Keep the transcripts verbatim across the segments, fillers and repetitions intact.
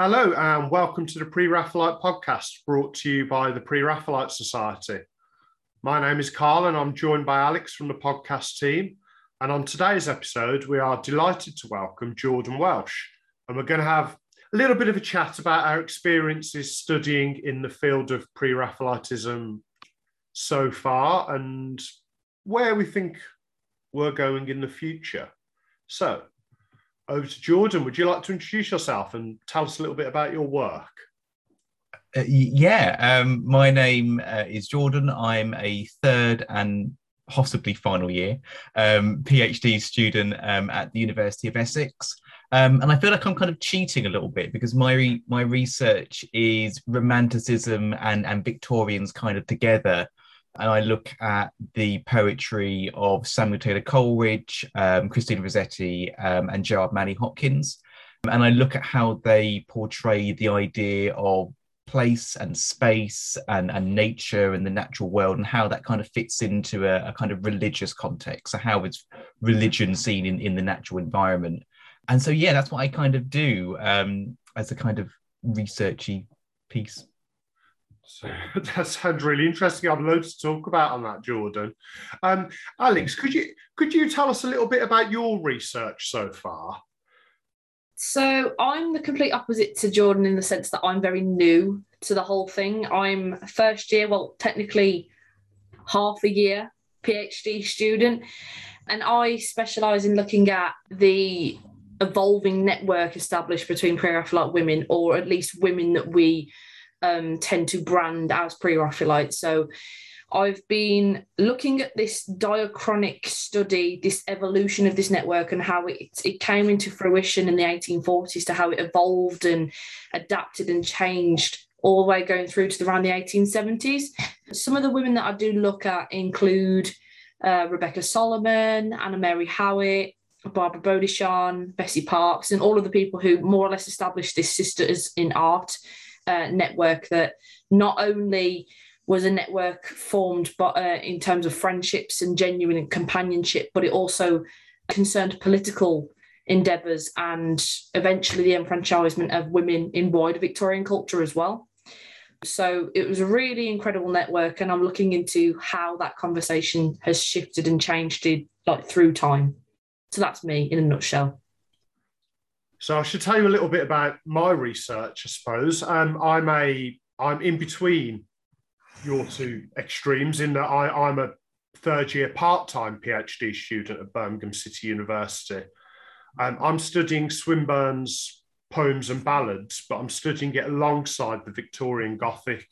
Hello and welcome to the Pre-Raphaelite podcast, brought to you by the Pre-Raphaelite Society. My name is Carl and I'm joined by Alex from the podcast team, and on today's episode we are delighted to welcome Jordan Welsh, and we're going to have a little bit of a chat about our experiences studying in the field of Pre-Raphaelitism so far and where we think we're going in the future. So, over to Jordan. Would you like to introduce yourself and tell us a little bit about your work? Uh, yeah, um, my name uh, is Jordan. I'm a third and possibly final year um, PhD student um, at the University of Essex. Um, and I feel like I'm kind of cheating a little bit because my re- my research is Romanticism and, and Victorians kind of together. And I look at the poetry of Samuel Taylor Coleridge, um, Christina Rossetti um, and Gerard Manley Hopkins. And I look at how they portray the idea of place and space and, and nature and the natural world, and how that kind of fits into a, a kind of religious context. So how is religion seen in, in the natural environment? And so, yeah, that's what I kind of do um, as a kind of researchy piece. So that sounds really interesting. I've loads to talk about on that, Jordan. Um, Alex, could you could you tell us a little bit about your research so far? So I'm the complete opposite to Jordan in the sense that I'm very new to the whole thing. I'm a first year, well, technically half a year PhD student, and I specialise in looking at the evolving network established between Pre-Raphaelite women, or at least women that we Um, tend to brand as Pre-Raphaelite. So I've been looking at this diachronic study, this evolution of this network, and how it, it came into fruition in the eighteen forties to how it evolved and adapted and changed all the way going through to around the eighteen seventies. Some of the women that I do look at include uh, Rebecca Solomon, Anna Mary Howitt, Barbara Bodichon, Bessie Parks, and all of the people who more or less established this sisters in art Uh, network that not only was a network formed but uh, in terms of friendships and genuine companionship, but it also concerned political endeavours and eventually the enfranchisement of women in wider Victorian culture as well. So it was a really incredible network, and I'm looking into how that conversation has shifted and changed it, like, through time. So that's me in a nutshell. So I should tell you a little bit about my research, I suppose. Um, I'm a I'm in between your two extremes in that I, I'm a third-year part-time PhD student at Birmingham City University. Um, I'm studying Swinburne's poems and ballads, but I'm studying it alongside the Victorian Gothic.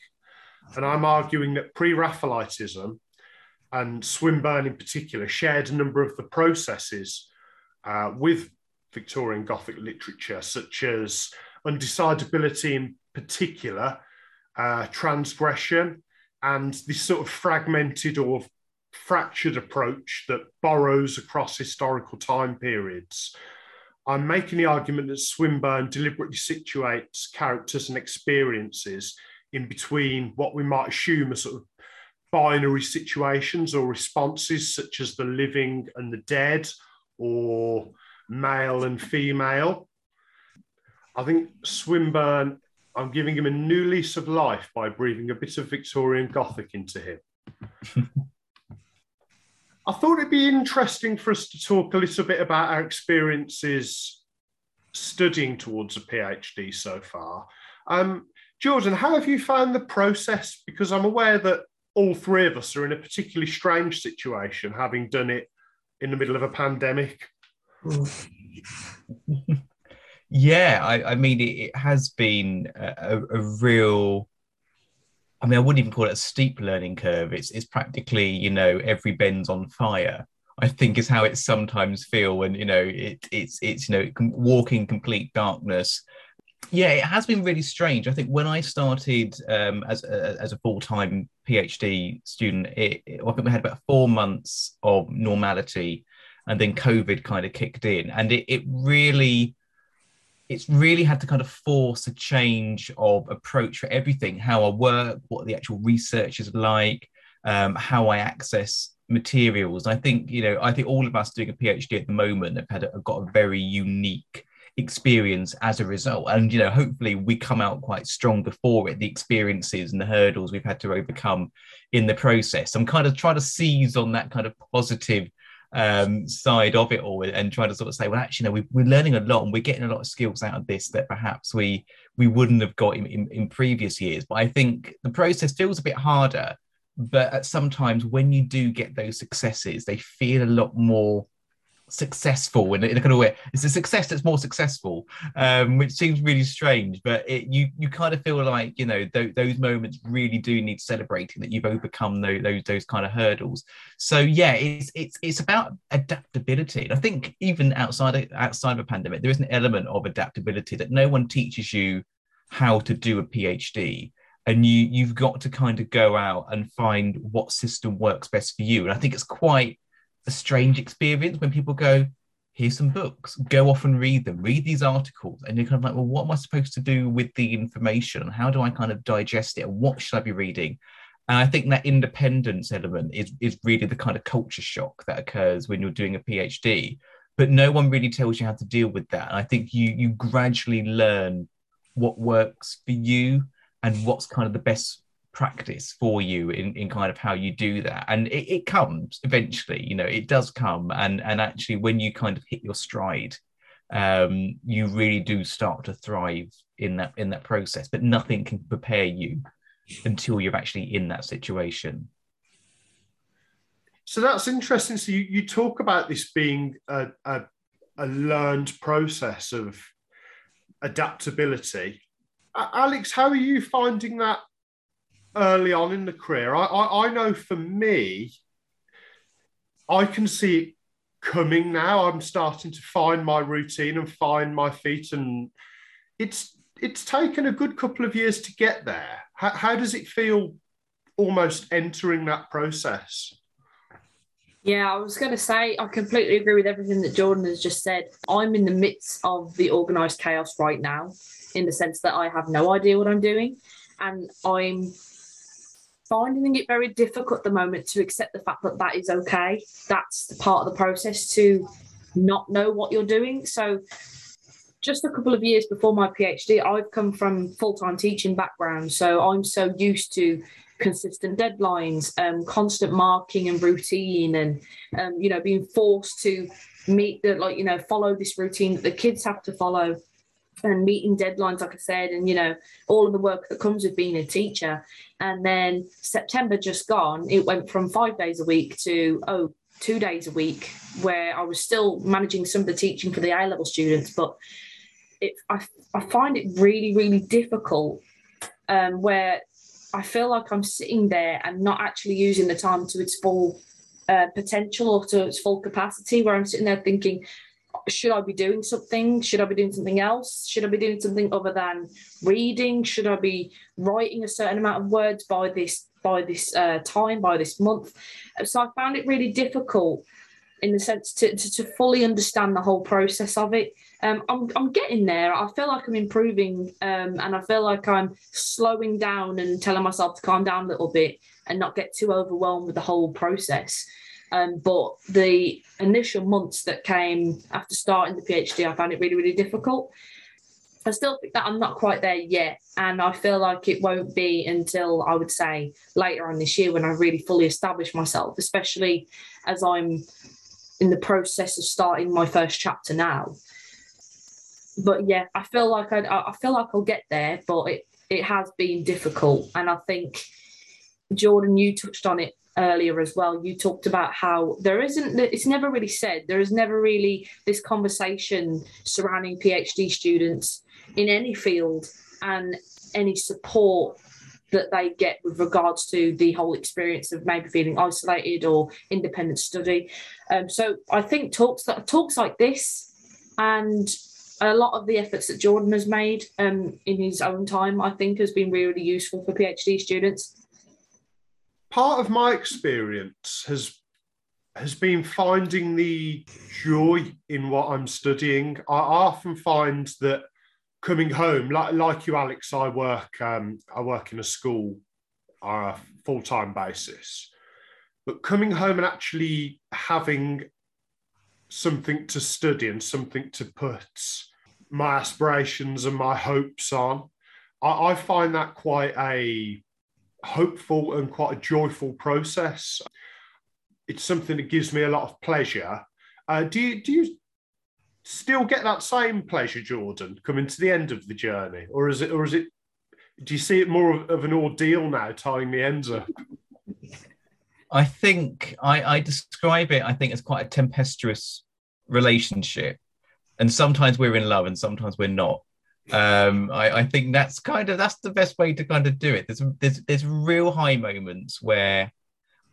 And I'm arguing that Pre-Raphaelitism, and Swinburne in particular, shared a number of the processes uh, with Victorian Gothic literature, such as undecidability in particular, uh, transgression, and this sort of fragmented or fractured approach that borrows across historical time periods. I'm making the argument that Swinburne deliberately situates characters and experiences in between what we might assume are sort of binary situations or responses, such as the living and the dead, or male and female. I think Swinburne, I'm giving him a new lease of life by breathing a bit of Victorian Gothic into him. I thought it'd be interesting for us to talk a little bit about our experiences studying towards a PhD so far. Um, Jordan, how have you found the process? Because I'm aware that all three of us are in a particularly strange situation, having done it in the middle of a pandemic. yeah I, I mean it, it has been a, a real I mean I wouldn't even call it a steep learning curve. It's it's practically, you know, every bend's on fire, I think, is how it sometimes feel when, you know, it it's it's you know walking complete darkness. Yeah, it has been really strange. I think when I started um, as a, as a full-time PhD student, it, it, I think we had about four months of normality. And then COVID kind of kicked in, and it, it really, it's really had to kind of force a change of approach for everything, how I work, what the actual research is like, um, how I access materials. I think, you know, I think all of us doing a PhD at the moment have had a, got a very unique experience as a result. And, you know, hopefully we come out quite strong before it, the experiences and the hurdles we've had to overcome in the process. I'm kind of trying to seize on that kind of positive um, side of it all and try to sort of say, well, actually, no, we, we're learning a lot and we're getting a lot of skills out of this that perhaps we we wouldn't have got in, in, in previous years. But I think the process feels a bit harder, but sometimes when you do get those successes, they feel a lot more successful in a, in a kind of way. It's a success that's more successful, um, which seems really strange, but it, you you kind of feel like, you know, th- those moments really do need celebrating, that you've overcome those, those those kind of hurdles. So yeah, it's it's it's about adaptability. And I think even outside of, outside of a pandemic, there is an element of adaptability that no one teaches you how to do a PhD. And you you've got to kind of go out and find what system works best for you. And I think it's quite a strange experience when people go, here's some books, go off and read them, read these articles. And you're kind of like, well, what am I supposed to do with the information? How do I kind of digest it? And what should I be reading? And I think that independence element is, is really the kind of culture shock that occurs when you're doing a PhD. But no one really tells you how to deal with that. And I think you you gradually learn what works for you and what's kind of the best practice for you in, in kind of how you do that. And it, it comes eventually, you know, it does come. And, and actually when you kind of hit your stride, um, you really do start to thrive in that, in that process, but nothing can prepare you until you're actually in that situation. So that's interesting. So you, you talk about this being a, a, a learned process of adaptability. Alex, how are you finding that early on in the career? I, I, I know for me, I can see it coming now. I'm starting to find my routine and find my feet, and it's it's taken a good couple of years to get there. How, how does it feel almost entering that process? Yeah, I was going to say, I completely agree with everything that Jordan has just said. I'm in the midst of the organised chaos right now, in the sense that I have no idea what I'm doing. And I'm finding it very difficult at the moment to accept the fact that that is okay. That's the part of the process, to not know what you're doing. So just a couple of years before my PhD, I've come from full-time teaching background. So I'm so used to consistent deadlines, um, constant marking and routine, and um, you know, being forced to meet the, like, you know, follow this routine that the kids have to follow, and meeting deadlines, like I said, and you know, all of the work that comes with being a teacher. And then September just gone, it went from five days a week to oh two days a week, where I was still managing some of the teaching for the A-level students, but it, I I find it really really difficult, um, where I feel like I'm sitting there and not actually using the time to its full uh, potential or to its full capacity, where I'm sitting there thinking, should I be doing something? Should I be doing something else? Should I be doing something other than reading? Should I be writing a certain amount of words by this by this uh, time, by this month? So I found it really difficult in the sense to, to, to fully understand the whole process of it. Um, I'm, I'm getting there. I feel like I'm improving, um, and I feel like I'm slowing down and telling myself to calm down a little bit and not get too overwhelmed with the whole process. Um, but the initial months that came after starting the PhD, I found it really, really difficult. I still think that I'm not quite there yet, and I feel like it won't be until, I would say, later on this year when I really fully establish myself, especially as I'm in the process of starting my first chapter now. But yeah, I feel like I'd, I feel like I'll get there, but it, it has been difficult. And I think, Jordan, you touched on it earlier as well. You talked about how there isn't, it's never really said, there is never really this conversation surrounding PhD students in any field and any support that they get with regards to the whole experience of maybe feeling isolated or independent study. Um, so I think talks that talks like this, and a lot of the efforts that Jordan has made um, in his own time, I think, has been really useful for PhD students. Part of my experience has has been finding the joy in what I'm studying. I often find that coming home, like like you, Alex, I work um, I work in a school on a full-time basis, but coming home and actually having something to study and something to put my aspirations and my hopes on. I, I find that quite a hopeful and quite a joyful process. It's something that gives me a lot of pleasure. Uh, do you, do you still get that same pleasure, Jordan, coming to the end of the journey? Or is it, or is it, do you see it more of, of an ordeal now, tying the ends up? I think I, I describe it, I think, as quite a tempestuous relationship. And sometimes we're in love and sometimes we're not. Um, I, I think that's kind of, that's the best way to kind of do it. There's, there's, there's real high moments where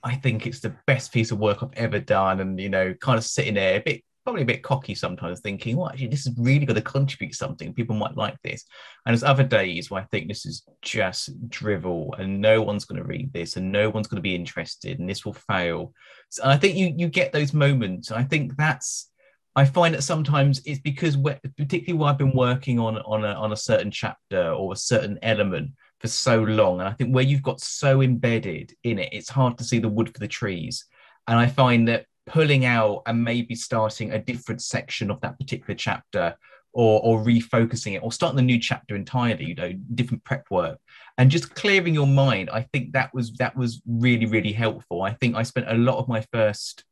I think it's the best piece of work I've ever done. And, you know, kind of sitting there a bit, probably a bit cocky sometimes, thinking, well, actually, this is really going to contribute something. People might like this. And there's other days where I think this is just drivel and no one's going to read this and no one's going to be interested and this will fail. So I think you you get those moments. I think that's, I find that sometimes it's because, particularly where I've been working on, on, a, on a certain chapter or a certain element for so long. And I think where you've got so embedded in it, it's hard to see the wood for the trees. And I find that pulling out and maybe starting a different section of that particular chapter, or, or refocusing it, or starting a new chapter entirely, you know, different prep work, and just clearing your mind. I think that was that was really, really helpful. I think I spent a lot of my first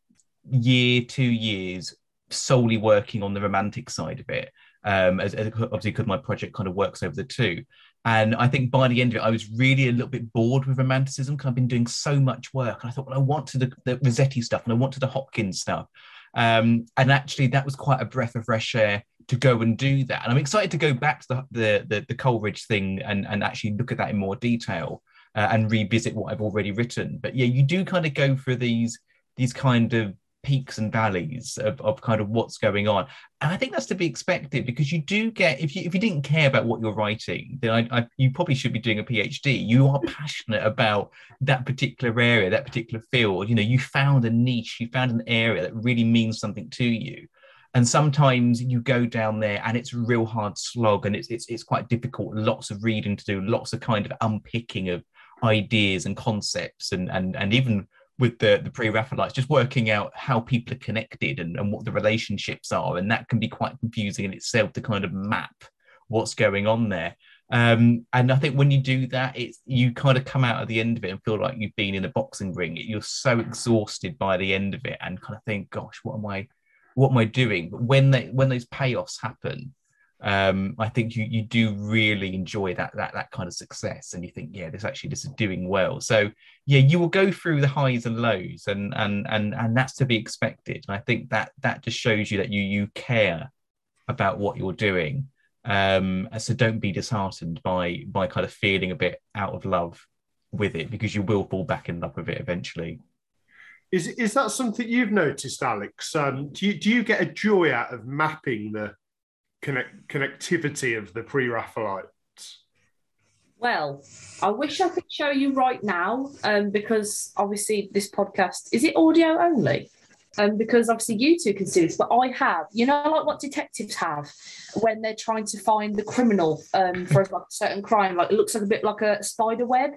year, two years, solely working on the romantic side of it, um, as, as obviously because my project kind of works over the two. And I think by the end of it, I was really a little bit bored with romanticism because I've been doing so much work. And I thought, well, I wanted the, the Rossetti stuff and I wanted the Hopkins stuff. Um, and actually, that was quite a breath of fresh air to go and do that. And I'm excited to go back to the the, the, the Coleridge thing and, and actually look at that in more detail uh, and revisit what I've already written. But yeah, you do kind of go through these, these kind of peaks and valleys of, of kind of what's going on. And I think that's to be expected, because you do get, if you if you didn't care about what you're writing, then I, I, you probably should be doing a PhD. You are passionate about that particular area, that particular field. You know, you found a niche, you found an area that really means something to you. And sometimes you go down there and it's a real hard slog and it's it's it's quite difficult, lots of reading to do, lots of kind of unpicking of ideas and concepts and and and even with the, the pre-Raphaelites, just working out how people are connected and, and what the relationships are. And that can be quite confusing in itself to kind of map what's going on there. Um, and I think when you do that, it's, you kind of come out at the end of it and feel like you've been in a boxing ring. You're so exhausted by the end of it and kind of think, gosh, what am I, what am I doing? But when they, when those payoffs happen, um, I think you you do really enjoy that that that kind of success, and you think, yeah, this actually this is doing well. So yeah, you will go through the highs and lows, and and and and that's to be expected. And I think that that just shows you that you you care about what you're doing. Um, so don't be disheartened by by kind of feeling a bit out of love with it, because you will fall back in love with it eventually. Is is that something you've noticed, Alex? Um, do you do you get a joy out of mapping the Connect, connectivity of the pre-Raphaelites? Well, I wish I could show you right now, um, because obviously this podcast, is it audio only? Um, because obviously you two can see this, but I have, you know, like what detectives have when they're trying to find the criminal um, for like a certain crime, like it looks like a bit like a spider web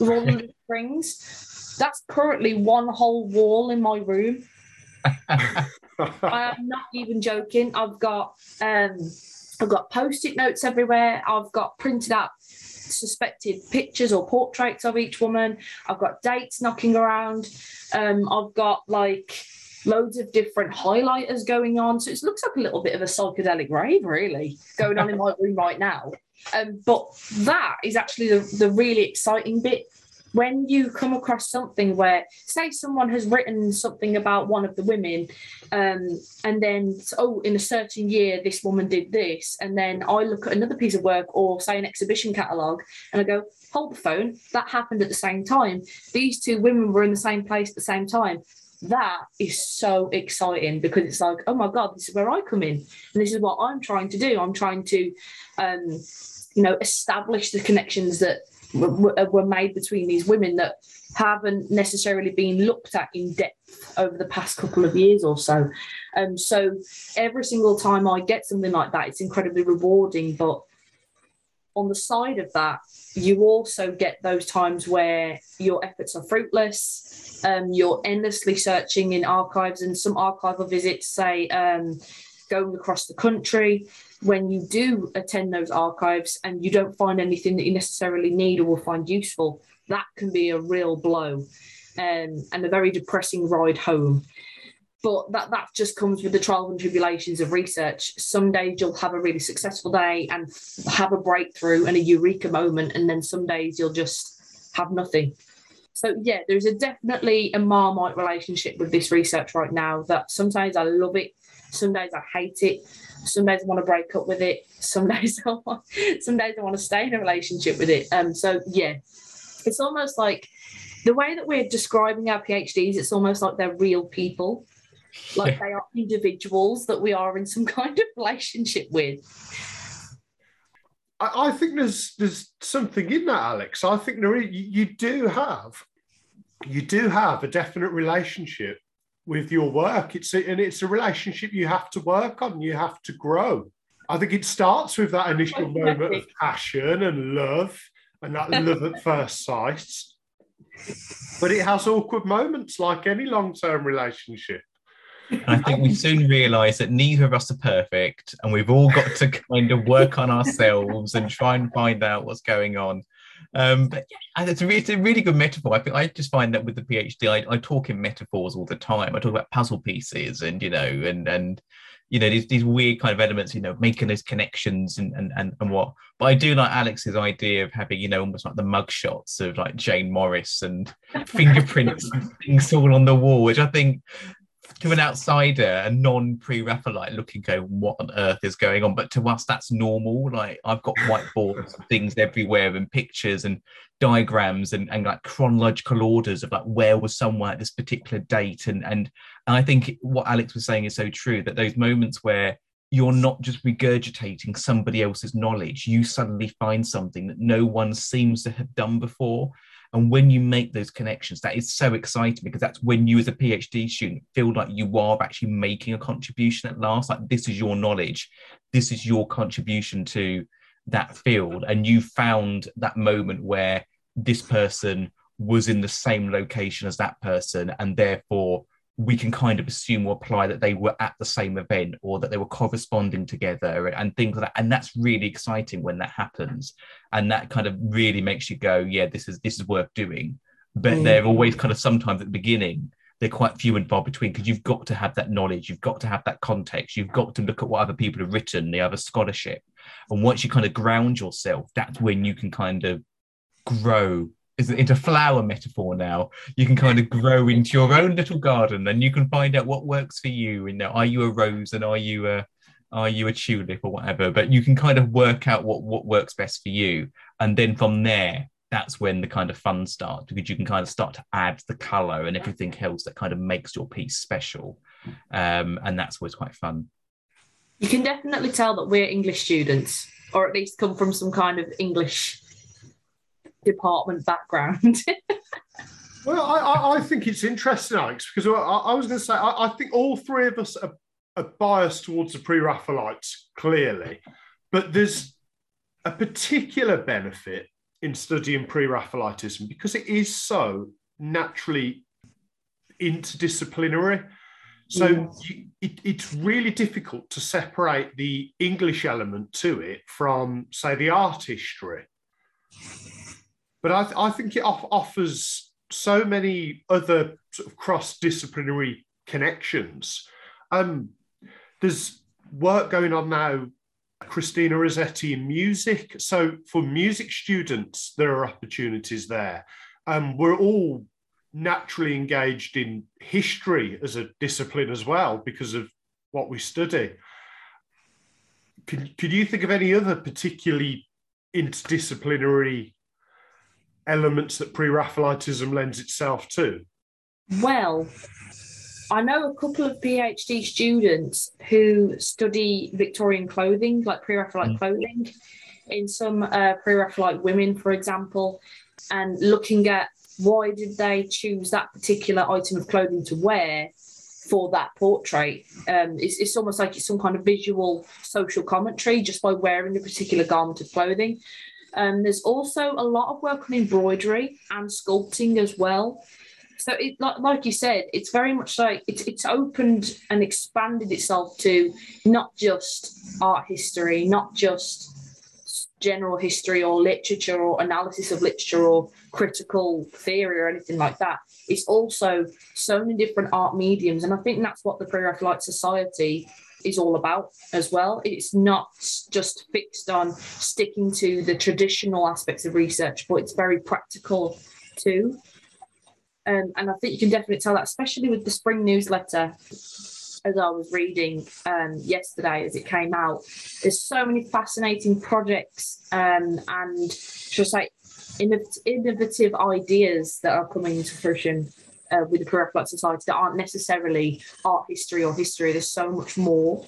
with all the strings. That's currently one whole wall in my room. I'm not even joking. I've got um, I've got post-it notes everywhere. I've got printed out suspected pictures or portraits of each woman. I've got dates knocking around. Um, I've got like loads of different highlighters going on. So it looks like a little bit of a psychedelic rave, really, going on in my room right now. Um, but that is actually the, the really exciting bit. When you come across something where, say someone has written something about one of the women, um, and then, oh, in a certain year, this woman did this, and then I look at another piece of work or, say, an exhibition catalogue, and I go, hold the phone, that happened at the same time. These two women were in the same place at the same time. That is so exciting, because it's like, oh, my God, this is where I come in, and this is what I'm trying to do. I'm trying to, um, you know, establish the connections that were made between these women that haven't necessarily been looked at in depth over the past couple of years or so. Um, so every single time I get something like that, it's incredibly rewarding. But on the side of that, you also get those times where your efforts are fruitless. Um, you're endlessly searching in archives, and some archival visits, say, um, going across the country, when you do attend those archives and you don't find anything that you necessarily need or will find useful, that can be a real blow um, and a very depressing ride home. But that, that just comes with the trials and tribulations of research. Some days you'll have a really successful day and have a breakthrough and a eureka moment, and then some days you'll just have nothing. So, yeah, there's a definitely a Marmite relationship with this research right now, that sometimes I love it, some days I hate it, some days I want to break up with it, some days I want, some days I want to stay in a relationship with it. Um, so, yeah, it's almost like the way that we're describing our PhDs, it's almost like they're real people. Like they are individuals that we are in some kind of relationship with. I, I think there's there's something in that, Alex. I think there is, you do have you do have a definite relationship with your work. It's a, and it's a relationship you have to work on. You have to grow. I think it starts with that initial moment of passion and love, and that love at first sight. But it has awkward moments, like any long-term relationship. And I think we soon realised that neither of us are perfect, and we've all got to kind of work on ourselves and try and find out what's going on. Um, but yeah, it's, a re- it's a really good metaphor. I think I just find that with the PhD, I, I talk in metaphors all the time. I talk about puzzle pieces, and you know, and and you know, these these weird kind of elements, you know, making those connections and and and, and what. But I do like Alex's idea of having, you know, almost like the mugshots of like Jane Morris and fingerprints and things all on the wall, which I think, to an outsider, a non-pre-Raphaelite, looking, going, what on earth is going on? But to us, that's normal. Like, I've got whiteboards and things everywhere, and pictures and diagrams and, and like chronological orders of like where was someone at this particular date. And, and and I think what Alex was saying is so true, that those moments where you're not just regurgitating somebody else's knowledge, you suddenly find something that no one seems to have done before. And when you make those connections, that is so exciting, because that's when you as a PhD student feel like you are actually making a contribution at last. Like, this is your knowledge. This is your contribution to that field. And you found that moment where this person was in the same location as that person, and therefore we can kind of assume or apply that they were at the same event, or that they were corresponding together and things like that. And that's really exciting when that happens. And that kind of really makes you go, yeah, this is this is worth doing. But mm. they're always kind of, sometimes at the beginning, they're quite few and far between, because you've got to have that knowledge, you've got to have that context, you've got to look at what other people have written, the other scholarship. And once you kind of ground yourself, that's when you can kind of grow into flower metaphor. Now you can kind of grow into your own little garden, and you can find out what works for you. You know, are you a rose, and are you a are you a tulip, or whatever? But you can kind of work out what what works best for you, and then from there, that's when the kind of fun starts, because you can kind of start to add the colour and everything else that kind of makes your piece special, um, and that's always quite fun. You can definitely tell that we're English students, or at least come from some kind of English department background. Well, I, I, I think it's interesting, Alex, because I, I was going to say, I, I think all three of us are, are biased towards the pre-Raphaelites, clearly, but there's a particular benefit in studying pre-Raphaelitism, because it is so naturally interdisciplinary. So yeah. you, it, it's really difficult to separate the English element to it from, say, the art history. But I, th- I think it off- offers so many other sort of cross-disciplinary connections. Um, there's work going on now, Christina Rossetti in music. So for music students, there are opportunities there. Um, we're all naturally engaged in history as a discipline as well, because of what we study. Could, could you think of any other particularly interdisciplinary elements that pre-Raphaelitism lends itself to? Well, I know a couple of PhD students who study Victorian clothing, like pre-Raphaelite mm. clothing, in some uh, pre-Raphaelite women, for example, and looking at why did they choose that particular item of clothing to wear for that portrait. Um, it's, it's almost like it's some kind of visual social commentary just by wearing a particular garment of clothing. Um, there's also a lot of work on embroidery and sculpting as well. So it, like, like you said, it's very much like it's it's opened and expanded itself to not just art history, not just general history or literature or analysis of literature or critical theory or anything like that. It's also so many different art mediums, and I think that's what the Pre-Raphaelite Society is all about as well. It's not just fixed on sticking to the traditional aspects of research, but it's very practical too. Um, and I think you can definitely tell that, especially with the spring newsletter, as I was reading um, yesterday as it came out. There's so many fascinating projects um, and just like innovative ideas that are coming into fruition uh, with the Pre-Raphaelite Society that aren't necessarily art history or history. There's so much more.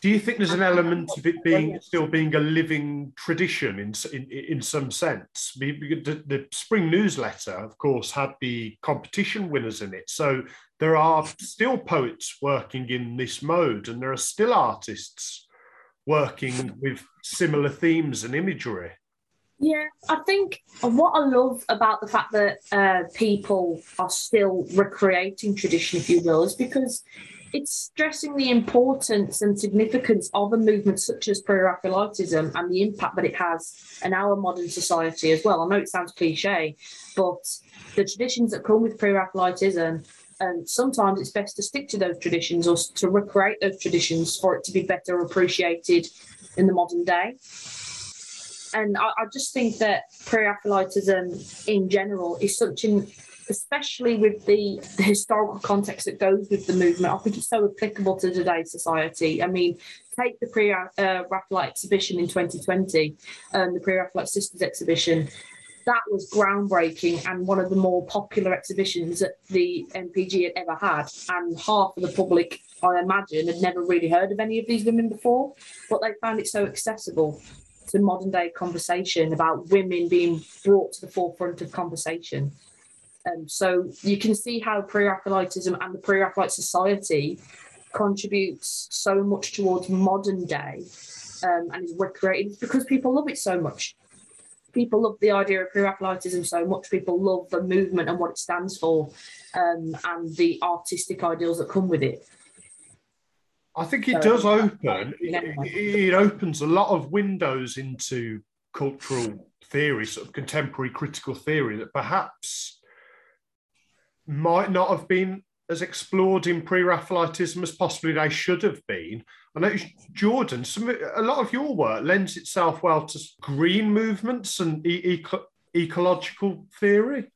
Do you think there's an element of it being still being a living tradition in in, in some sense? The, the spring newsletter, of course, had the competition winners in it. So there are still poets working in this mode, and there are still artists working with similar themes and imagery. Yeah, I think what I love about the fact that uh, people are still recreating tradition, if you will, is because it's stressing the importance and significance of a movement such as Pre-Raphaelitism and the impact that it has in our modern society as well. I know it sounds cliche, but the traditions that come with Pre-Raphaelitism, and sometimes it's best to stick to those traditions or to recreate those traditions for it to be better appreciated in the modern day. And I, I just think that Pre-Raphaelitism in general is such an, especially with the, the historical context that goes with the movement, I think it's so applicable to today's society. I mean, take the Pre-Raphaelite exhibition in twenty twenty, um, the Pre-Raphaelite Sisters exhibition. That was groundbreaking and one of the more popular exhibitions that the M P G had ever had. And half of the public, I imagine, had never really heard of any of these women before, but they found it so accessible to modern day conversation about women being brought to the forefront of conversation. Um, so you can see how Pre-Raphaelitism and the Pre-Raphaelite Society contributes so much towards modern day um, and is recreated because people love it so much. People love the idea of Pre-Raphaelitism so much. People love the movement and what it stands for um, and the artistic ideals that come with it. I think it so, does open. You know. it, it opens a lot of windows into cultural theory, sort of contemporary critical theory that perhaps might not have been as explored in Pre-Raphaelitism as possibly they should have been. I know, Jordan, some, a lot of your work lends itself well to green movements and eco- ecological theory.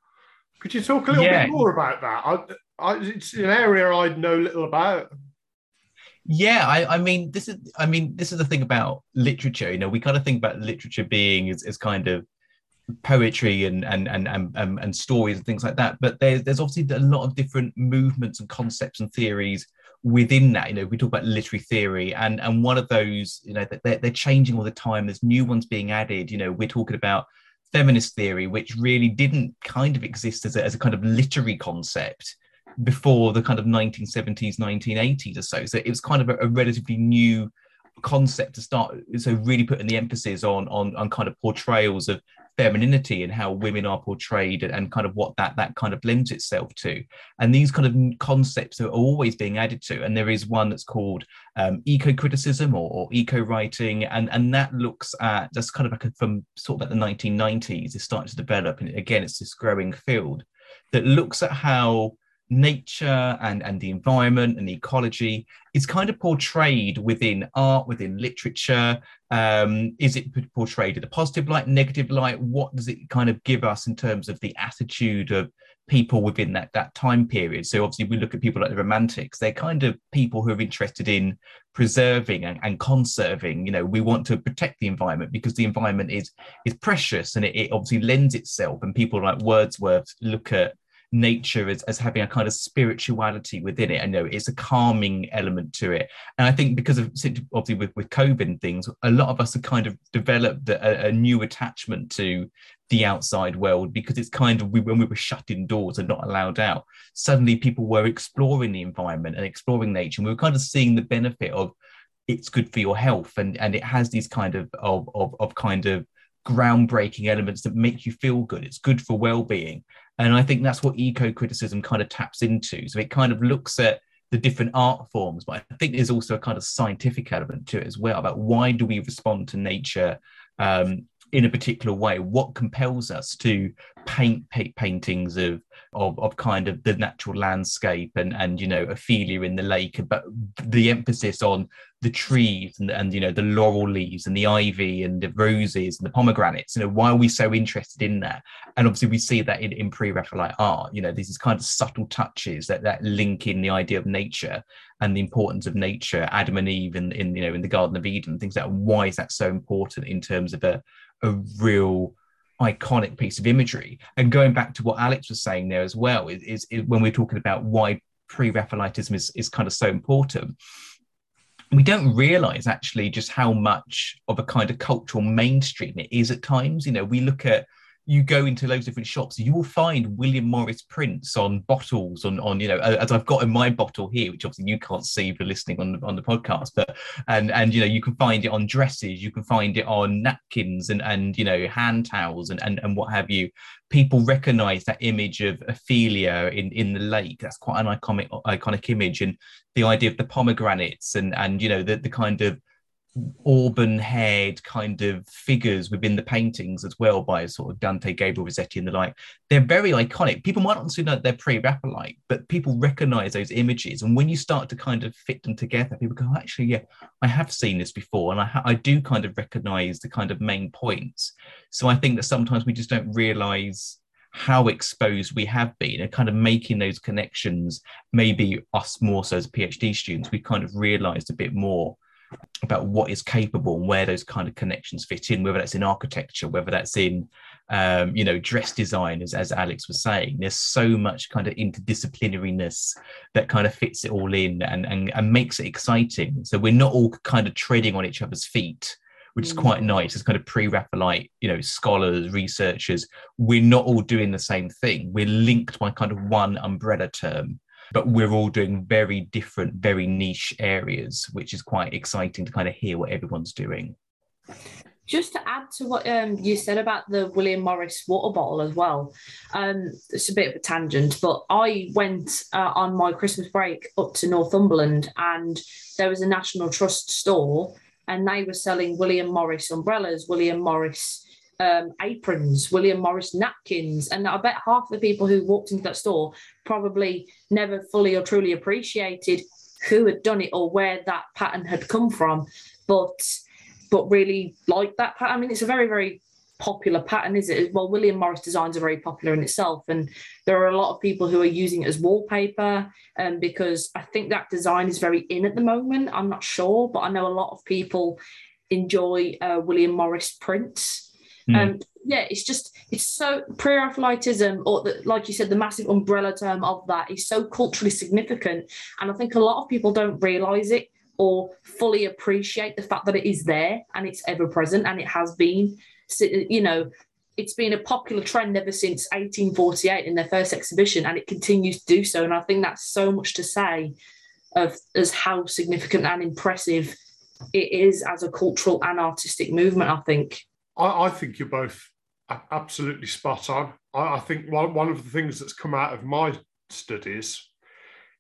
Could you talk a little yeah. bit more about that? I, I, it's an area I know little about. Yeah, I, I mean, this is, I mean, this is the thing about literature. You know, we kind of think about literature being as, as kind of poetry and and and and and stories and things like that, but there's there's obviously a lot of different movements and concepts and theories within that. You know, we talk about literary theory, and and one of those, you know, they're, they're changing all the time. There's new ones being added. You know, we're talking about feminist theory, which really didn't kind of exist as a, as a kind of literary concept before the kind of nineteen seventies, nineteen eighties or so. So it was kind of a, a relatively new concept to start. So really putting the emphasis on on on kind of portrayals of femininity and how women are portrayed, and, and kind of what that that kind of lends itself to. And these kind of concepts are always being added to. And there is one that's called um, eco-criticism or, or eco-writing, and, and that looks at, that's kind of like a, from sort of like the nineteen nineties, it's starting to develop. And again, it's this growing field that looks at how nature and, and the environment and the ecology is kind of portrayed within art, within literature. Um, is it portrayed in a positive light, negative light? What does it kind of give us in terms of the attitude of people within that, that time period? So obviously we look at people like the Romantics. They're kind of people who are interested in preserving and, and conserving. You know, we want to protect the environment because the environment is, is precious, and it, it obviously lends itself. And people like Wordsworth look at nature as, as having a kind of spirituality within it. I know it's a calming element to it. And I think because of obviously with, with COVID and things, a lot of us have kind of developed a, a new attachment to the outside world, because it's kind of, we, when we were shut indoors and not allowed out, suddenly people were exploring the environment and exploring nature. And we were kind of seeing the benefit of it's good for your health, and, and it has these kind of, of, of, of kind of groundbreaking elements that make you feel good. It's good for well-being. And I think that's what eco-criticism kind of taps into. So it kind of looks at the different art forms, but I think there's also a kind of scientific element to it as well, about why do we respond to nature um, in a particular way? What compels us to paint, paint paintings of, of of kind of the natural landscape and, and you know, Ophelia in the lake, but the emphasis on the trees and, and, you know, the laurel leaves and the ivy and the roses and the pomegranates, you know, why are we so interested in that? And obviously we see that in, in pre-Raphaelite art, you know, these kind of subtle touches that, that link in the idea of nature and the importance of nature, Adam and Eve in, in, you know, in the Garden of Eden, things like, why is that so important in terms of a, a real iconic piece of imagery? And going back to what Alex was saying there as well, is, is, is when we're talking about why pre-Raphaelitism is, is kind of so important, we don't realise actually just how much of a kind of cultural mainstream it is at times. You know, we look at, you go into loads of different shops, you will find William Morris prints on bottles, on, on you know, as I've got in my bottle here, which obviously you can't see for listening on, on the podcast, but, and, and, you know, you can find it on dresses, you can find it on napkins and, and you know, hand towels and, and, and what have you. People recognise that image of Ophelia in, in the lake. That's quite an iconic, iconic image. And the idea of the pomegranates and, and you know, the, the kind of auburn-haired kind of figures within the paintings as well by sort of Dante Gabriel Rossetti and the like. They're very iconic. People might not know they're pre-Raphaelite, but people recognise those images. And when you start to kind of fit them together, people go, actually, yeah, I have seen this before. And I, ha- I do kind of recognise the kind of main points. So I think that sometimes we just don't realise how exposed we have been, and kind of making those connections, maybe us more so as PhD students, we kind of realised a bit more about what is capable and where those kind of connections fit in, whether that's in architecture, whether that's in, um, you know, dress design, as, as Alex was saying. There's so much kind of interdisciplinariness that kind of fits it all in and, and, and makes it exciting. So we're not all kind of treading on each other's feet, which is quite nice. It's kind of pre-Raphaelite, you know, scholars, researchers. We're not all doing the same thing. We're linked by kind of one umbrella term, but we're all doing very different, very niche areas, which is quite exciting to kind of hear what everyone's doing. Just to add to what um, you said about the William Morris water bottle as well, um, it's a bit of a tangent, but I went uh, on my Christmas break up to Northumberland, and there was a National Trust store, and they were selling William Morris umbrellas, William Morris Um, aprons, William Morris napkins, and I bet half the people who walked into that store probably never fully or truly appreciated who had done it or where that pattern had come from, but but really liked that pattern. I mean, it's a very, very popular pattern, is it? Well, William Morris designs are very popular in itself, and there are a lot of people who are using it as wallpaper, um, because I think that design is very in at the moment. I'm not sure, but I know a lot of people enjoy uh, William Morris prints. Mm. Um, yeah, it's just, it's so pre-Raphaelitism, or the, like you said, the massive umbrella term of that is so culturally significant, and I think a lot of people don't realise it or fully appreciate the fact that it is there and it's ever present, and it has been, you know, it's been a popular trend ever since eighteen forty-eight in their first exhibition, and it continues to do so. And I think that's so much to say of as how significant and impressive it is as a cultural and artistic movement, I think. I think you're both absolutely spot on. I think one of the things that's come out of my studies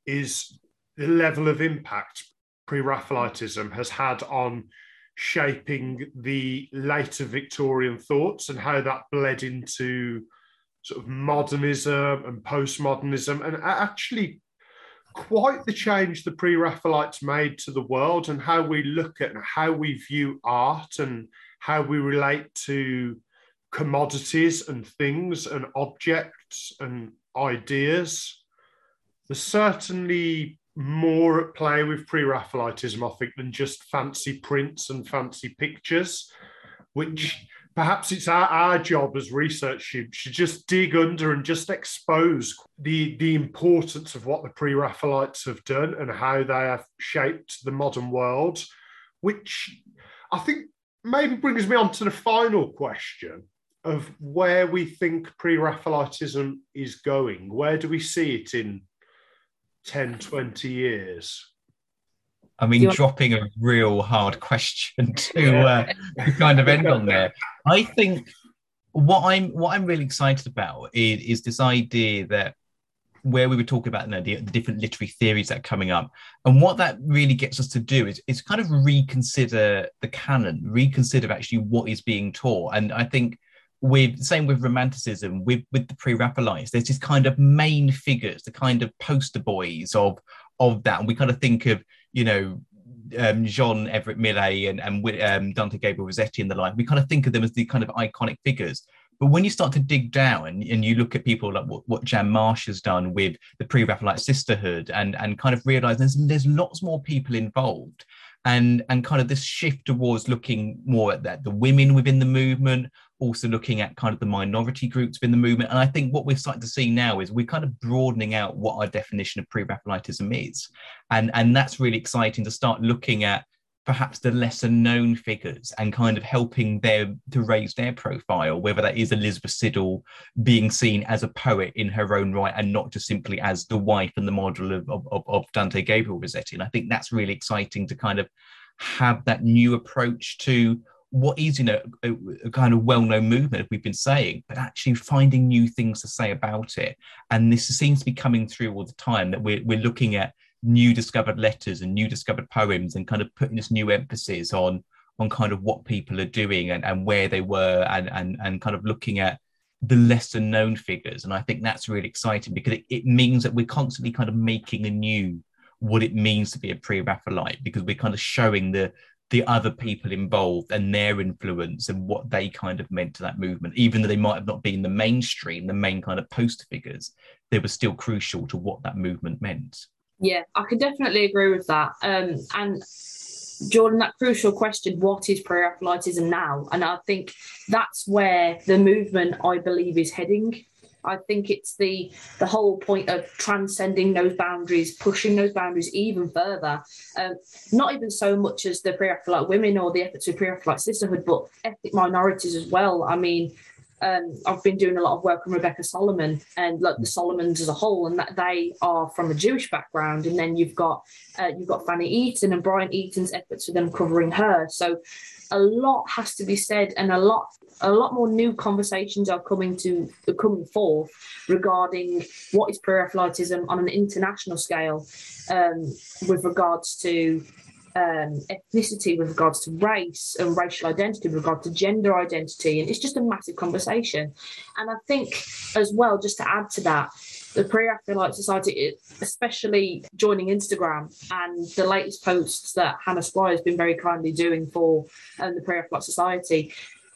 is the level of impact pre-Raphaelitism has had on shaping the later Victorian thoughts and how that bled into sort of modernism and postmodernism, and actually quite the change the pre-Raphaelites made to the world and how we look at and how we view art and how we relate to commodities and things and objects and ideas. There's certainly more at play with pre-Raphaelitism, I think, than just fancy prints and fancy pictures, which perhaps it's our, our job as research students to just dig under and just expose the, the importance of what the pre-Raphaelites have done and how they have shaped the modern world, which I think maybe brings me on to the final question of where we think pre-Raphaelitism is going. Where do we see it in ten, twenty years? I mean, dropping a real hard question to, uh, to kind of end on there. I think what I'm what I'm really excited about is, is this idea that where we were talking about, you know, the, the different literary theories that are coming up, and what that really gets us to do is, is kind of reconsider the canon, reconsider actually what is being taught. And I think with same with Romanticism, with with the Pre-Raphaelites, there's this kind of main figures, the kind of poster boys of of that, and we kind of think of, you know, um, John Everett Millais and, and um, Dante Gabriel Rossetti and the like. We kind of think of them as the kind of iconic figures. But when you start to dig down and, and you look at people like what, what Jan Marsh has done with the Pre-Raphaelite Sisterhood, and, and kind of realise there's, there's lots more people involved, and, and kind of this shift towards looking more at that, the women within the movement, also looking at kind of the minority groups within the movement. And I think what we're starting to see now is we're kind of broadening out what our definition of Pre-Raphaelitism is. And, and that's really exciting, to start looking at perhaps the lesser known figures and kind of helping them to raise their profile, whether that is Elizabeth Siddal being seen as a poet in her own right and not just simply as the wife and the model of, of, of Dante Gabriel Rossetti. And I think that's really exciting, to kind of have that new approach to what is, you know, a, a kind of well-known movement we've been saying, but actually finding new things to say about it. And this seems to be coming through all the time, that we're, we're looking at new discovered letters and new discovered poems, and kind of putting this new emphasis on on kind of what people are doing and, and where they were, and, and and kind of looking at the lesser known figures. And I think that's really exciting, because it, it means that we're constantly kind of making anew what it means to be a Pre-Raphaelite, because we're kind of showing the the other people involved and their influence and what they kind of meant to that movement. Even though they might have not been the mainstream, the main kind of poster figures, they were still crucial to what that movement meant. Yeah, I could definitely agree with that. Um, and Jordan, that crucial question, what is Pre-Raphaelitism now? And I think that's where the movement, I believe, is heading. I think it's the the whole point of transcending those boundaries, pushing those boundaries even further. Um, not even so much as the Pre-Raphaelite women or the efforts of Pre-Raphaelite sisterhood, but ethnic minorities as well. I mean, Um, I've been doing a lot of work on Rebecca Solomon and like the Solomons as a whole, and that they are from a Jewish background. And then you've got uh, you've got Fanny Eaton and Brian Eaton's efforts with uncovering her. So a lot has to be said, and a lot a lot more new conversations are coming to are coming forth regarding what is Pre-Raphaelitism on an international scale, um, with regards to Um, ethnicity, with regards to race and racial identity, with regard to gender identity. And it's just a massive conversation. And I think as well, just to add to that, the Pre-Raphaelite Society, especially joining Instagram and the latest posts that Hannah Spry has been very kindly doing for um, the Pre-Raphaelite Society,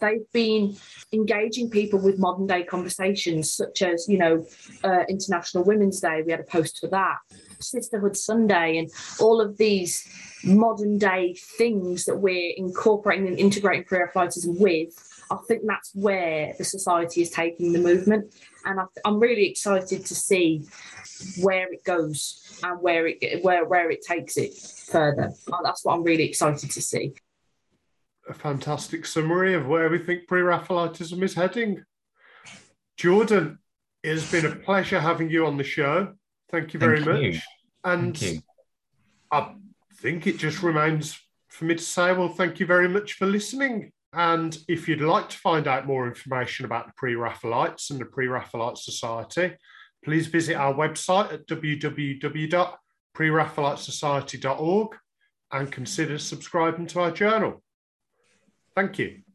they've been engaging people with modern day conversations, such as, you know, uh, International Women's Day. We had a post for that. Sisterhood Sunday, and all of these modern day things that we're incorporating and integrating Pre-Raphaelitism with. I think that's where the society is taking the movement, and I th- I'm really excited to see where it goes and where it where where it takes it further. That's what I'm really excited to see. A fantastic summary of where we think Pre-Raphaelitism is heading. Jordan, it has been a pleasure having you on the show. Thank you very Thank you. much. And Thank you. I think it just remains for me to say, well, thank you very much for listening. And if you'd like to find out more information about the Pre-Raphaelites and the Pre-Raphaelite Society, please visit our website at w w w dot pre raphaelite society dot org and consider subscribing to our journal. Thank you.